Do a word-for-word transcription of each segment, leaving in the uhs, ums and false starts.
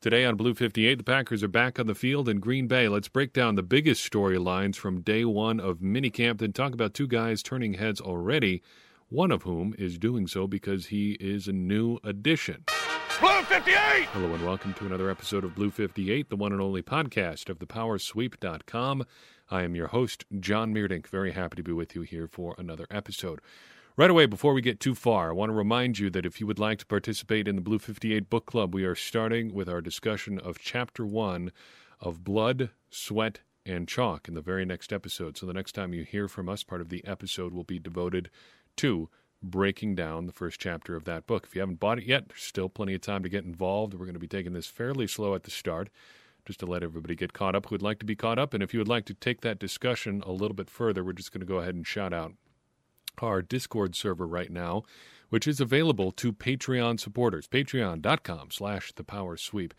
Today on Blue fifty-eight, the Packers are back on the field in Green Bay. Let's break down the biggest storylines from day one of minicamp, then talk about two guys turning heads already, one of whom is doing so because he is a new addition. Blue fifty-eight! Hello and welcome to another episode of Blue fifty-eight, the one and only podcast of the power sweep dot com. I am your host, John Mierdink. Very happy to be with you here for another episode. Right away, before we get too far, I want to remind you that if you would like to participate in the Blue fifty-eight Book Club, we are starting with our discussion of Chapter one of Blood, Sweat, and Chalk in the very next episode. So the next time you hear from us, part of the episode will be devoted to breaking down the first chapter of that book. If you haven't bought it yet, there's still plenty of time to get involved. We're going to be taking this fairly slow at the start, just to let everybody get caught up who would like to be caught up. And if you would like to take that discussion a little bit further, we're just going to go ahead and shout out our Discord server right now, which is available to Patreon supporters, patreon dot com slash the power sweep.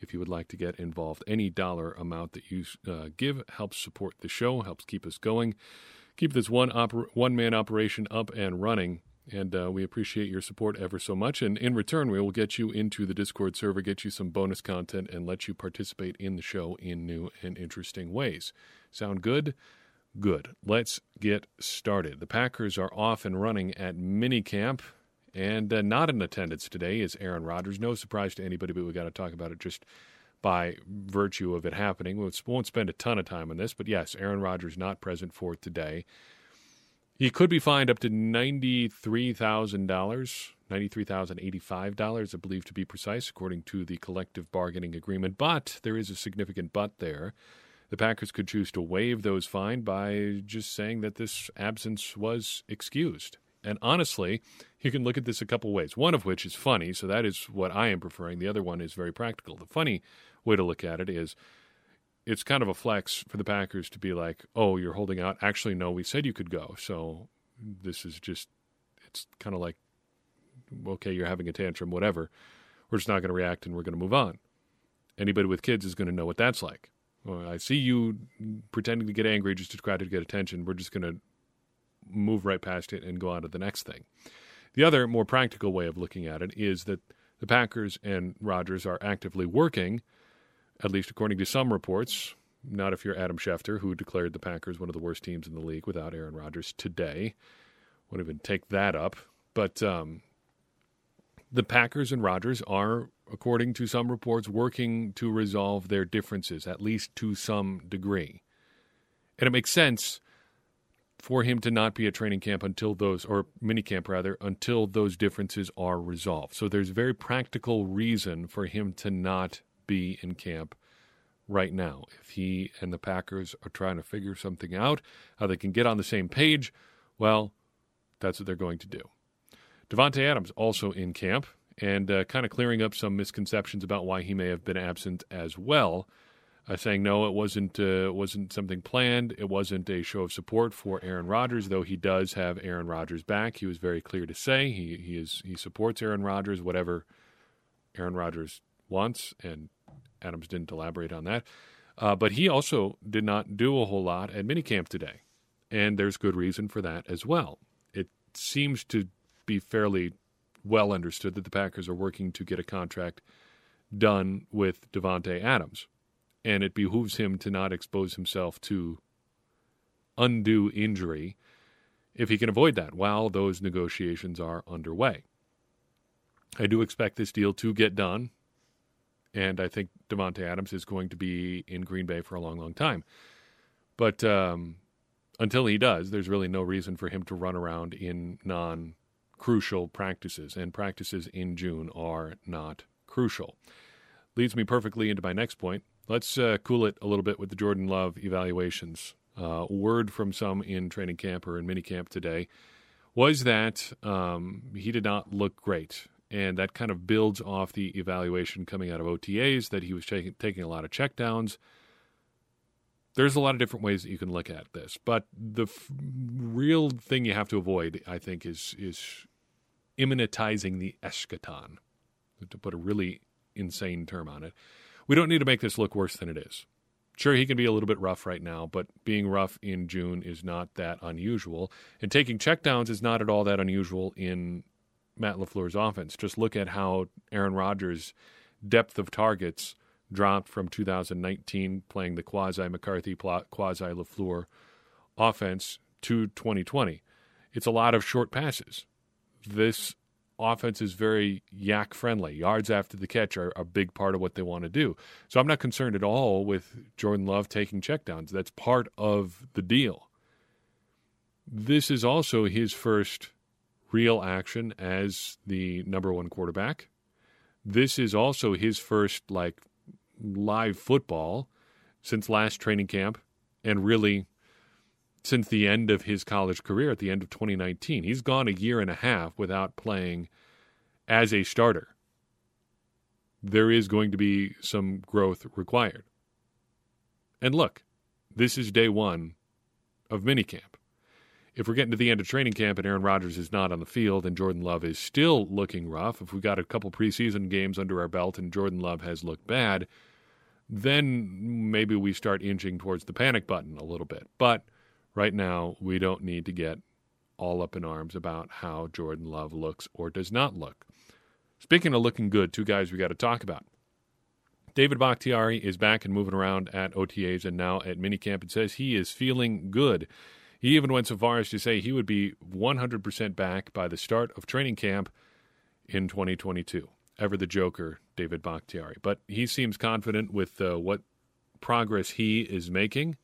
If you would like to get involved, any dollar amount that you uh, give helps support the show, helps keep us going, keep this one oper- one-man operation up and running, and uh, we appreciate your support ever so much. And in return, we will get you into the Discord server, get you some bonus content, and let you participate in the show in new and interesting ways. Sound good? Good. Let's get started. The Packers are off and running at minicamp, and uh, not in attendance today is Aaron Rodgers. No surprise to anybody, but we got to talk about it just by virtue of it happening. We won't spend a ton of time on this, but yes, Aaron Rodgers not present for today. He could be fined up to ninety-three thousand dollars, ninety-three thousand eighty-five dollars, I believe to be precise, according to the collective bargaining agreement. But there is a significant but there. The Packers could choose to waive those fines by just saying that this absence was excused. And honestly, you can look at this a couple ways, one of which is funny, so that is what I am preferring. The other one is very practical. The funny way to look at it is it's kind of a flex for the Packers to be like, oh, you're holding out. Actually, no, we said you could go. So this is just, it's kind of like, okay, you're having a tantrum, whatever. We're just not going to react and we're going to move on. Anybody with kids is going to know what that's like. Well, I see you pretending to get angry just to try to get attention. We're just going to move right past it and go on to the next thing. The other more practical way of looking at it is that the Packers and Rodgers are actively working, at least according to some reports, not if you're Adam Schefter, who declared the Packers one of the worst teams in the league without Aaron Rodgers today. Wouldn't even take that up. But um, the Packers and Rodgers are, according to some reports, working to resolve their differences, at least to some degree. And it makes sense for him to not be at training camp until those, or minicamp rather, until those differences are resolved. So there's very practical reason for him to not be in camp right now. If he and the Packers are trying to figure something out, how they can get on the same page, well, that's what they're going to do. Devonte Adams also in camp, and uh, kind of clearing up some misconceptions about why he may have been absent as well, uh, saying, no, it wasn't uh, wasn't something planned. It wasn't a show of support for Aaron Rodgers, though he does have Aaron Rodgers back. He was very clear to say he he is he supports Aaron Rodgers, whatever Aaron Rodgers wants, and Adams didn't elaborate on that. Uh, but he also did not do a whole lot at minicamp today, and there's good reason for that as well. It seems to be fairly well understood that the Packers are working to get a contract done with Devonte Adams, and it behooves him to not expose himself to undue injury if he can avoid that while those negotiations are underway. I do expect this deal to get done, and I think Devonte Adams is going to be in Green Bay for a long, long time. But um, until he does, there's really no reason for him to run around in non- crucial practices, and practices in June are not crucial. Leads me perfectly into my next point. Let's uh, cool it a little bit with the Jordan Love evaluations. Uh, word from some in training camp or in minicamp today was that um, he did not look great, and that kind of builds off the evaluation coming out of O T As that he was taking, taking a lot of checkdowns. There's a lot of different ways that you can look at this, but the f- real thing you have to avoid, I think, is is immanentizing the eschaton, to put a really insane term on it. We don't need to make this look worse than it is. Sure, he can be a little bit rough right now, but being rough in June is not that unusual, and taking checkdowns is not at all that unusual in Matt LaFleur's offense. Just look at how Aaron Rodgers depth of targets dropped from two thousand nineteen, playing the quasi-McCarthy, quasi-LaFleur offense, to twenty twenty. It's a lot of short passes. This offense is very yak-friendly. Yards after the catch are a big part of what they want to do. So I'm not concerned at all with Jordan Love taking checkdowns. That's part of the deal. This is also his first real action as the number one quarterback. This is also his first, like, live football since last training camp, and really since the end of his college career at the end of twenty nineteen. He's gone a year and a half without playing as a starter. There is going to be some growth required. And look, this is day one of minicamp. If we're getting to the end of training camp and Aaron Rodgers is not on the field and Jordan Love is still looking rough, if we got a couple preseason games under our belt and Jordan Love has looked bad, then maybe we start inching towards the panic button a little bit. But right now, we don't need to get all up in arms about how Jordan Love looks or does not look. Speaking of looking good, two guys we got to talk about. David Bakhtiari is back and moving around at O T As and now at minicamp. It says he is feeling good. He even went so far as to say he would be one hundred percent back by the start of training camp in twenty twenty-two. Ever the joker, David Bakhtiari. But he seems confident with uh, what progress he is making.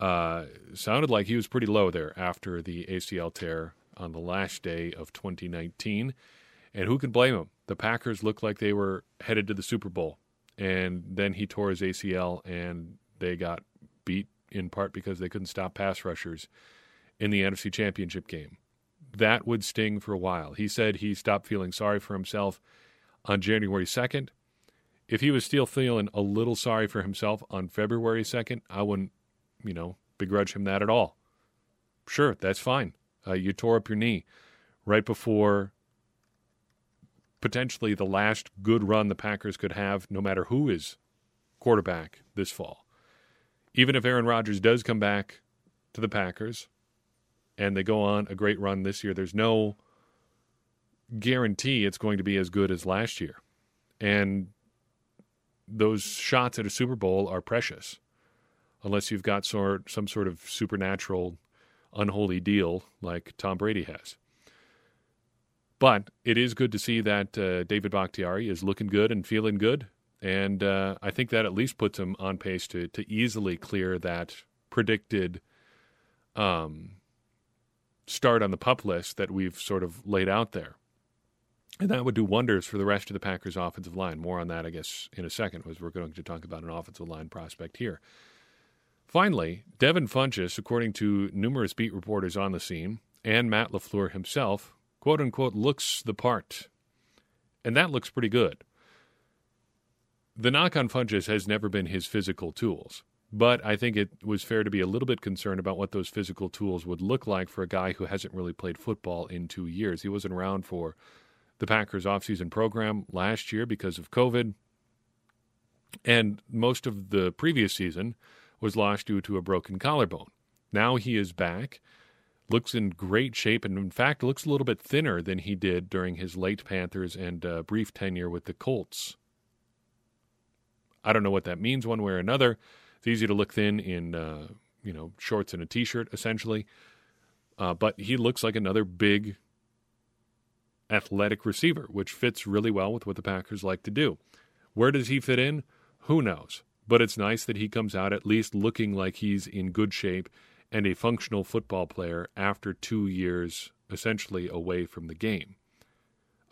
Uh, sounded like he was pretty low there after the A C L tear on the last day of twenty nineteen. And who can blame him? The Packers looked like they were headed to the Super Bowl. And then he tore his A C L and they got beat, in part because they couldn't stop pass rushers in the N F C Championship game. That would sting for a while. He said he stopped feeling sorry for himself on January second. If he was still feeling a little sorry for himself on February second, I wouldn't, you know, begrudge him that at all. Sure, that's fine. Uh, you tore up your knee right before potentially the last good run the Packers could have, no matter who is quarterback this fall. Even if Aaron Rodgers does come back to the Packers and they go on a great run this year, there's no guarantee it's going to be as good as last year. And those shots at a Super Bowl are precious, unless you've got sort some sort of supernatural, unholy deal like Tom Brady has. But it is good to see that uh, David Bakhtiari is looking good and feeling good. And uh, I think that at least puts him on pace to to easily clear that predicted um, start on the PUP list that we've sort of laid out there. And that would do wonders for the rest of the Packers' offensive line. More on that, I guess, in a second, as we're going to talk about an offensive line prospect here. Finally, Devin Funchess, according to numerous beat reporters on the scene, and Matt LaFleur himself, quote-unquote, looks the part. And that looks pretty good. The knock on Funchess has never been his physical tools, but I think it was fair to be a little bit concerned about what those physical tools would look like for a guy who hasn't really played football in two years. He wasn't around for the Packers' offseason program last year because of COVID, and most of the previous season was lost due to a broken collarbone. Now he is back, looks in great shape, and in fact looks a little bit thinner than he did during his late Panthers and uh, brief tenure with the Colts. I don't know what that means one way or another. It's easy to look thin in, uh, you know, shorts and a T-shirt, essentially. Uh, but he looks like another big athletic receiver, which fits really well with what the Packers like to do. Where does he fit in? Who knows? But it's nice that he comes out at least looking like he's in good shape and a functional football player after two years essentially away from the game.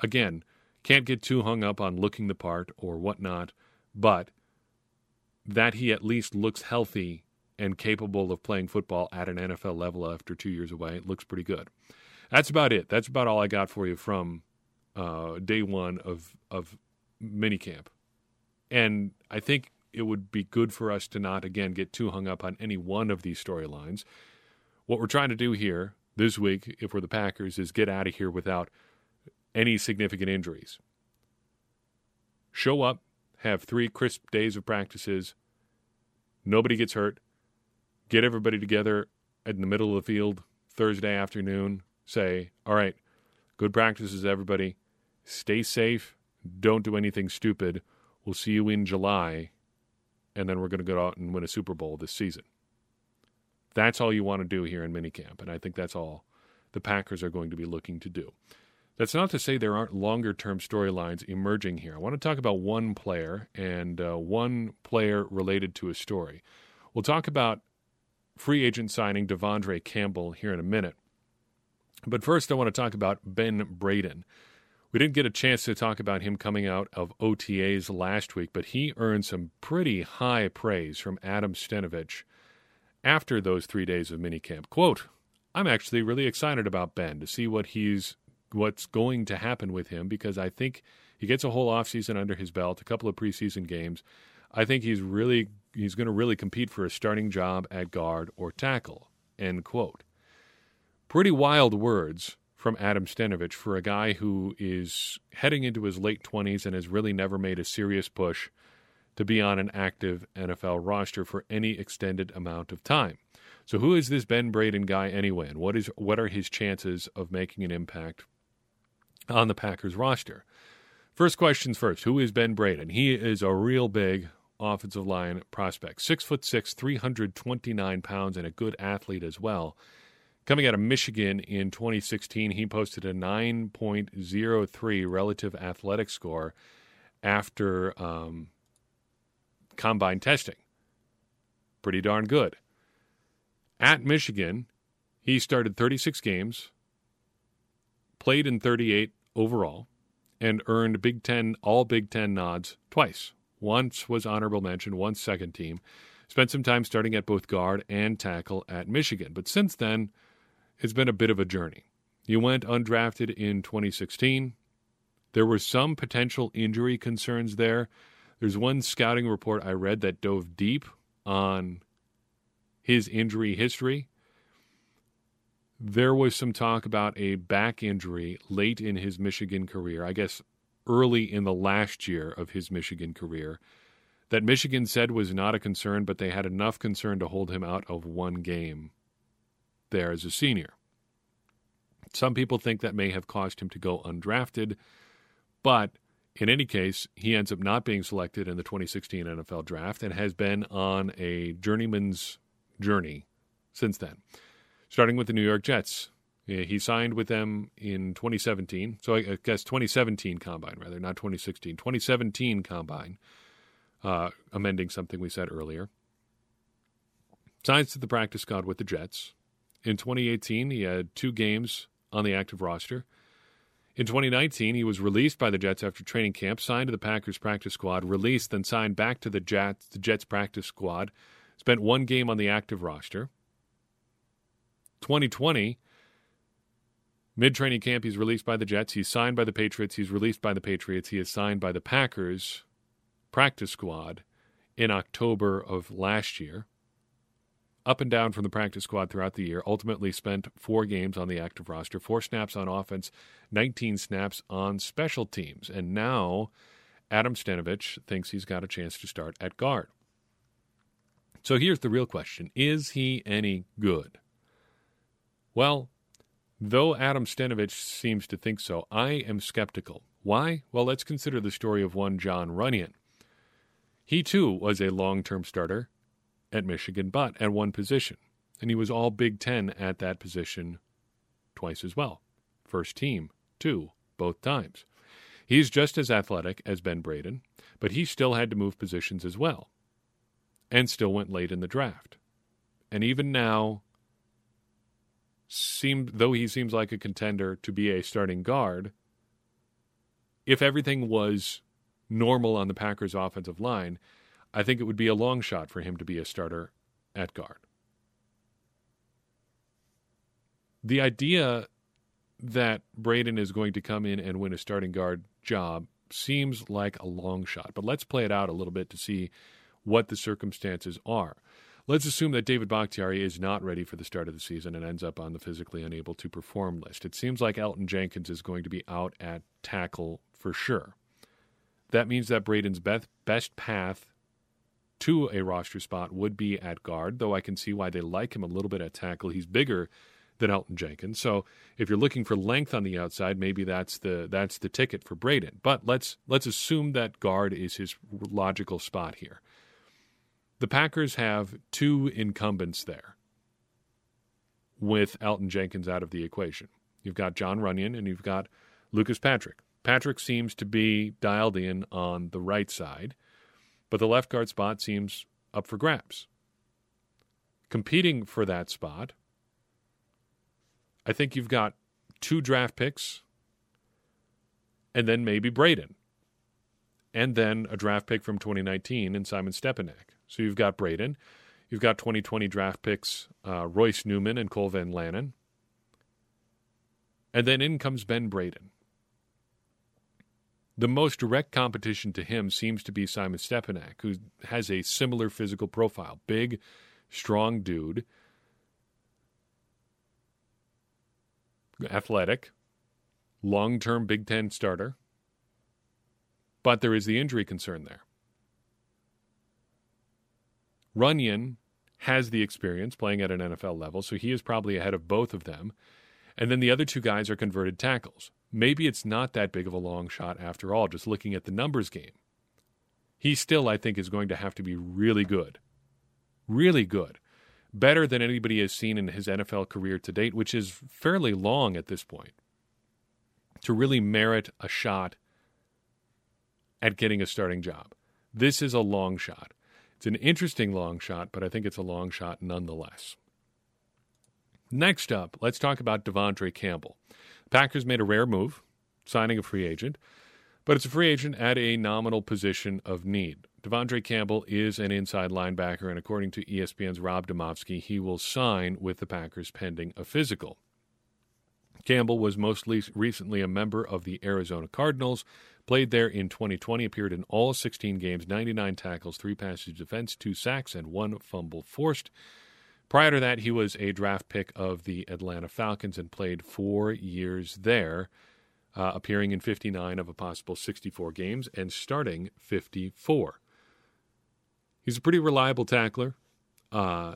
Again, can't get too hung up on looking the part or whatnot, but that he at least looks healthy and capable of playing football at an N F L level after two years away, it looks pretty good. That's about it. That's about all I got for you from uh, day one of, of minicamp. And I think it would be good for us to not, again, get too hung up on any one of these storylines. What we're trying to do here this week, if we're the Packers, is get out of here without any significant injuries. Show up. Have three crisp days of practices. Nobody gets hurt. Get everybody together in the middle of the field Thursday afternoon. Say, all right, good practices, everybody. Stay safe. Don't do anything stupid. we'll see you in July, and then we're going to go out and win a Super Bowl this season. That's all you want to do here in minicamp, and I think that's all the Packers are going to be looking to do. That's not to say there aren't longer-term storylines emerging here. I want to talk about one player and uh, one player related to a story. We'll talk about free agent signing Devondre Campbell here in a minute. But first, I want to talk about Ben Braden. We didn't get a chance to talk about him coming out of O T As last week, but he earned some pretty high praise from Adam Stenavich after those three days of minicamp. Quote, I'm actually really excited about Ben to see what he's what's going to happen with him because I think he gets a whole offseason under his belt, a couple of preseason games. I think he's really he's going to really compete for a starting job at guard or tackle, end quote. Pretty wild words from Adam Stenavich for a guy who is heading into his late twenties and has really never made a serious push to be on an active N F L roster for any extended amount of time. So who is this Ben Braden guy anyway, and what is what are his chances of making an impact on the Packers roster? First questions first, who is Ben Braden? He is a real big offensive line prospect, six foot six, three hundred twenty-nine pounds, and a good athlete as well. Coming out of Michigan in twenty sixteen, he posted a nine point oh three relative athletic score after um, combine testing. Pretty darn good. At Michigan, he started thirty-six games, played in thirty-eight overall, and earned Big Ten, all Big Ten nods twice. Once was honorable mention, once second team. Spent some time starting at both guard and tackle at Michigan. But since then, it's been a bit of a journey. He went undrafted in twenty sixteen. There were some potential injury concerns there. There's one scouting report I read that dove deep on his injury history. There was some talk about a back injury late in his Michigan career, I guess early in the last year of his Michigan career, that Michigan said was not a concern, but they had enough concern to hold him out of one game there as a senior. Some people think that may have caused him to go undrafted, but in any case, he ends up not being selected in the twenty sixteen N F L draft and has been on a journeyman's journey since then. Starting with the New York Jets. He signed with them in twenty seventeen. So I guess twenty seventeen Combine, rather, not twenty sixteen. twenty seventeen Combine, uh, amending something we said earlier. Signs to the practice squad with the Jets. In twenty eighteen, he had two games on the active roster. In twenty nineteen, he was released by the Jets after training camp, signed to the Packers practice squad, released, then signed back to the Jets, the Jets practice squad, spent one game on the active roster. twenty twenty, mid-training camp, he's released by the Jets. He's signed by the Patriots. He's released by the Patriots. He is signed by the Packers practice squad in October of last year. Up and down from the practice squad throughout the year. Ultimately spent four games on the active roster, four snaps on offense, nineteen snaps on special teams. And now Adam Stenavich thinks he's got a chance to start at guard. So here's the real question. Is he any good? Well, though Adam Stenavich seems to think so, I am skeptical. Why? Well, let's consider the story of one Jon Runyan. He, too, was a long-term starter at Michigan, but at one position. And he was all Big Ten at that position twice as well. First team, two, both times. He's just as athletic as Ben Braden, but he still had to move positions as well and still went late in the draft. And even now, Seemed, though he seems like a contender to be a starting guard, if everything was normal on the Packers' offensive line, I think it would be a long shot for him to be a starter at guard. The idea that Braden is going to come in and win a starting guard job seems like a long shot, but let's play it out a little bit to see what the circumstances are. Let's assume that David Bakhtiari is not ready for the start of the season and ends up on the physically unable to perform list. It seems like Elgton Jenkins is going to be out at tackle for sure. That means that Braden's best, best path to a roster spot would be at guard, though I can see why they like him a little bit at tackle. He's bigger than Elgton Jenkins. So if you're looking for length on the outside, maybe that's the that's the ticket for Braden. But let's let's assume that guard is his logical spot here. The Packers have two incumbents there with Elgton Jenkins out of the equation. You've got Jon Runyan and you've got Lucas Patrick. Patrick seems to be dialed in on the right side, but the left guard spot seems up for grabs. Competing for that spot, I think you've got two draft picks and then maybe Braden and then a draft pick from twenty nineteen and Simon Stepanek. So you've got Braden. You've got twenty twenty draft picks uh, Royce Newman and Cole Van Lannen. And then in comes Ben Braden. The most direct competition to him seems to be Simon Stepanek, who has a similar physical profile. Big, strong dude. Athletic. Long-term Big Ten starter. But there is the injury concern there. Runyan has the experience playing at an N F L level, so he is probably ahead of both of them. And then the other two guys are converted tackles. Maybe it's not that big of a long shot after all, just looking at the numbers game. He still, I think, is going to have to be really good. Really good. Better than anybody has seen in his N F L career to date, which is fairly long at this point, to really merit a shot at getting a starting job. This is a long shot. It's an interesting long shot, but I think it's a long shot nonetheless. Next up, let's talk about Devondre Campbell. Packers made a rare move, signing a free agent, but it's a free agent at a nominal position of need. Devondre Campbell is an inside linebacker, and according to E S P N's Rob Domofsky, he will sign with the Packers pending a physical. Campbell was most recently a member of the Arizona Cardinals, played there in twenty twenty, appeared in all sixteen games, ninety-nine tackles, three passes defense, two sacks, and one fumble forced. Prior to that, he was a draft pick of the Atlanta Falcons and played four years there, uh, appearing in fifty-nine of a possible sixty-four games and starting fifty-four. He's a pretty reliable tackler. Uh,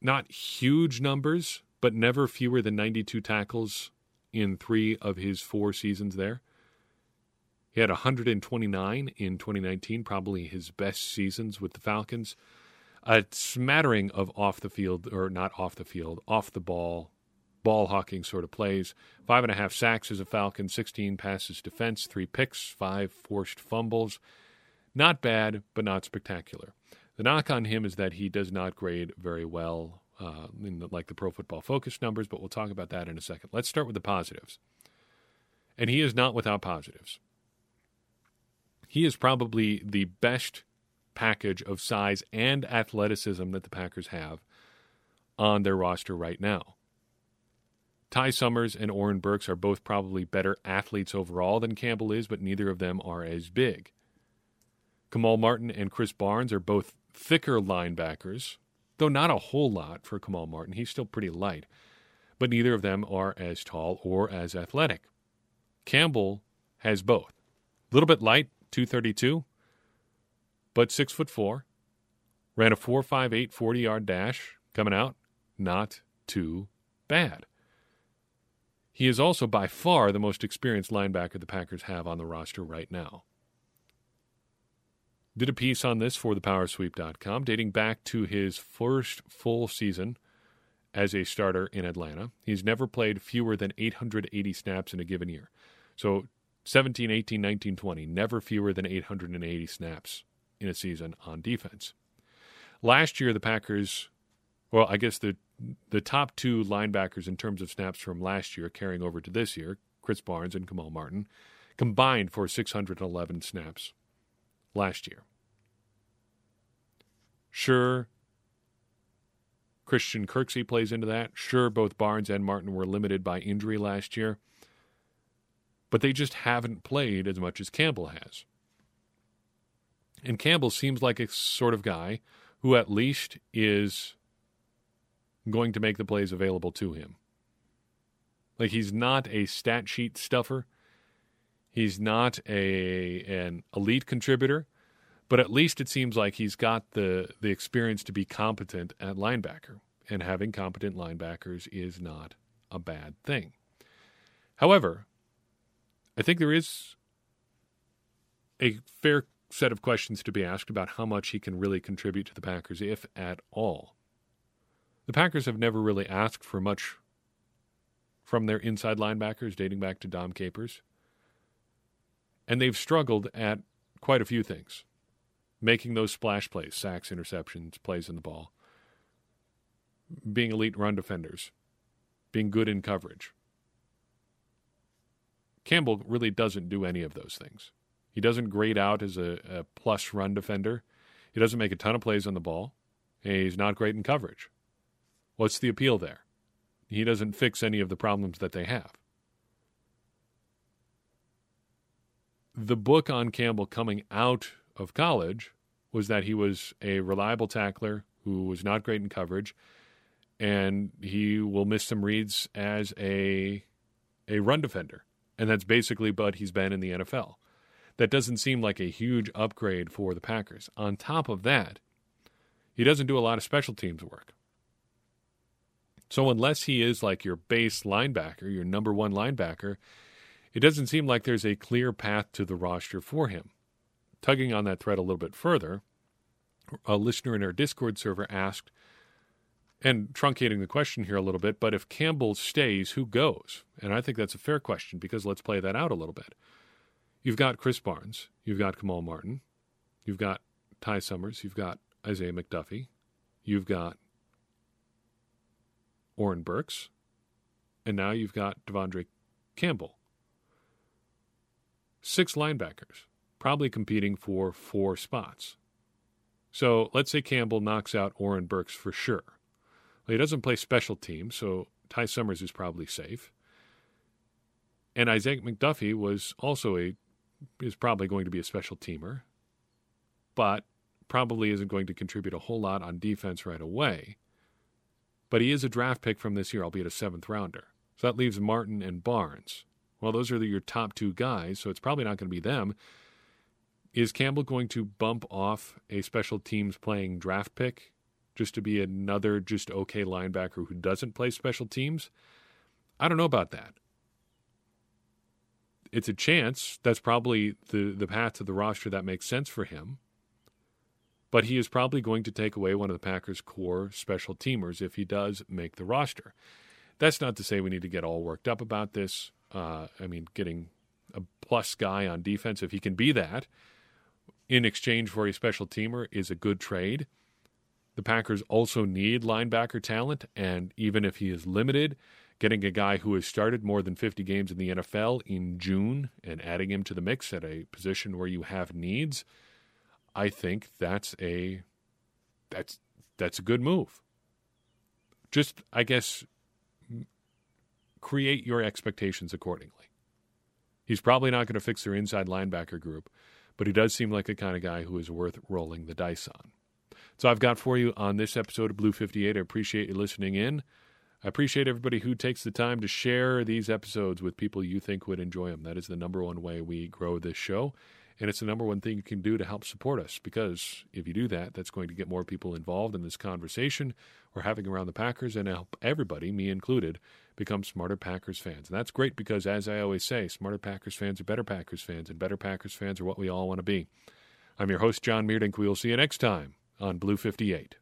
not huge numbers, but never fewer than ninety-two tackles in three of his four seasons there. He had one hundred twenty-nine in twenty nineteen, probably his best seasons with the Falcons. A smattering of off-the-field, or not off-the-field, off-the-ball, ball-hawking sort of plays. Five and a half sacks as a Falcon, sixteen passes defense, three picks, five forced fumbles. Not bad, but not spectacular. The knock on him is that he does not grade very well, uh, in the, like the Pro Football Focus numbers, but we'll talk about that in a second. Let's start with the positives. And he is not without positives. He is probably the best package of size and athleticism that the Packers have on their roster right now. Ty Summers and Oren Burks are both probably better athletes overall than Campbell is, but neither of them are as big. Kamal Martin and Krys Barnes are both thicker linebackers, though not a whole lot for Kamal Martin. He's still pretty light, but neither of them are as tall or as athletic. Campbell has both. A little bit light, two thirty-two, but six foot four, ran a four five eight forty-yard dash coming out. Not too bad. He is also by far the most experienced linebacker the Packers have on the roster right now. Did a piece on this for the power sweep dot com, dating back to his first full season as a starter in Atlanta. He's never played fewer than eight hundred eighty snaps in a given year. So seventeen, eighteen, nineteen, twenty, never fewer than eight hundred eighty snaps in a season on defense. Last year, the Packers, well, I guess the the top two linebackers in terms of snaps from last year carrying over to this year, Krys Barnes and Kamal Martin, combined for six hundred eleven snaps last year. Sure, Christian Kirksey plays into that. Sure, both Barnes and Martin were limited by injury last year, but they just haven't played as much as Campbell has. And Campbell seems like a sort of guy who at least is going to make the plays available to him. Like, he's not a stat sheet stuffer. He's not a an elite contributor. But at least it seems like he's got the, the experience to be competent at linebacker. and having competent linebackers is not a bad thing. However, I think there is a fair set of questions to be asked about how much he can really contribute to the Packers, if at all. The Packers have never really asked for much from their inside linebackers, dating back to Dom Capers. And they've struggled at quite a few things. Making those splash plays, sacks, interceptions, plays in the ball. Being elite run defenders. Being good in coverage. Campbell really doesn't do any of those things. He doesn't grade out as a, a plus run defender. He doesn't make a ton of plays on the ball. He's not great in coverage. What's the appeal there? He doesn't fix any of the problems that they have. The book on Campbell coming out of college was that he was a reliable tackler who was not great in coverage, and he will miss some reads as a a run defender. And that's basically what he's been in the N F L. That doesn't seem like a huge upgrade for the Packers. On top of that, he doesn't do a lot of special teams work. So unless he is like your base linebacker, your number one linebacker, it doesn't seem like there's a clear path to the roster for him. Tugging on that thread a little bit further, a listener in our Discord server asked, and truncating the question here a little bit, but if Campbell stays, who goes? And I think that's a fair question, because let's play that out a little bit. You've got Krys Barnes. You've got Kamal Martin. You've got Ty Summers. You've got Isaiah McDuffie. You've got Oren Burks. And now you've got Devondre Campbell. Six linebackers, probably competing for four spots. So let's say Campbell knocks out Oren Burks for sure. Well, he doesn't play special teams, so Ty Summers is probably safe. And Isaiah McDuffie was also a is probably going to be a special teamer, but probably isn't going to contribute a whole lot on defense right away. But he is a draft pick from this year, albeit a seventh rounder. So that leaves Martin and Barnes. Well, those are the, your top two guys, so it's probably not going to be them. Is Campbell going to bump off a special teams playing draft pick just to be another just okay linebacker who doesn't play special teams? I don't know about that. It's a chance. That's probably the, the path to the roster that makes sense for him. But he is probably going to take away one of the Packers' core special teamers if he does make the roster. That's not to say we need to get all worked up about this. Uh, I mean, getting a plus guy on defense, if he can be that, in exchange for a special teamer is a good trade. The Packers also need linebacker talent, and even if he is limited, getting a guy who has started more than fifty games in the N F L in June and adding him to the mix at a position where you have needs, I think that's a that's that's a good move. Just, I guess, create your expectations accordingly. He's probably not going to fix their inside linebacker group, but he does seem like the kind of guy who is worth rolling the dice on. So I've got for you on this episode of Blue fifty-eight. I appreciate you listening in. I appreciate everybody who takes the time to share these episodes with people you think would enjoy them. That is the number one way we grow this show, and it's the number one thing you can do to help support us, because if you do that, that's going to get more people involved in this conversation we're having around the Packers and help everybody, me included, become smarter Packers fans. And that's great because, as I always say, smarter Packers fans are better Packers fans, and better Packers fans are what we all want to be. I'm your host, John Mierdink. We will see you next time on Blue fifty-eight.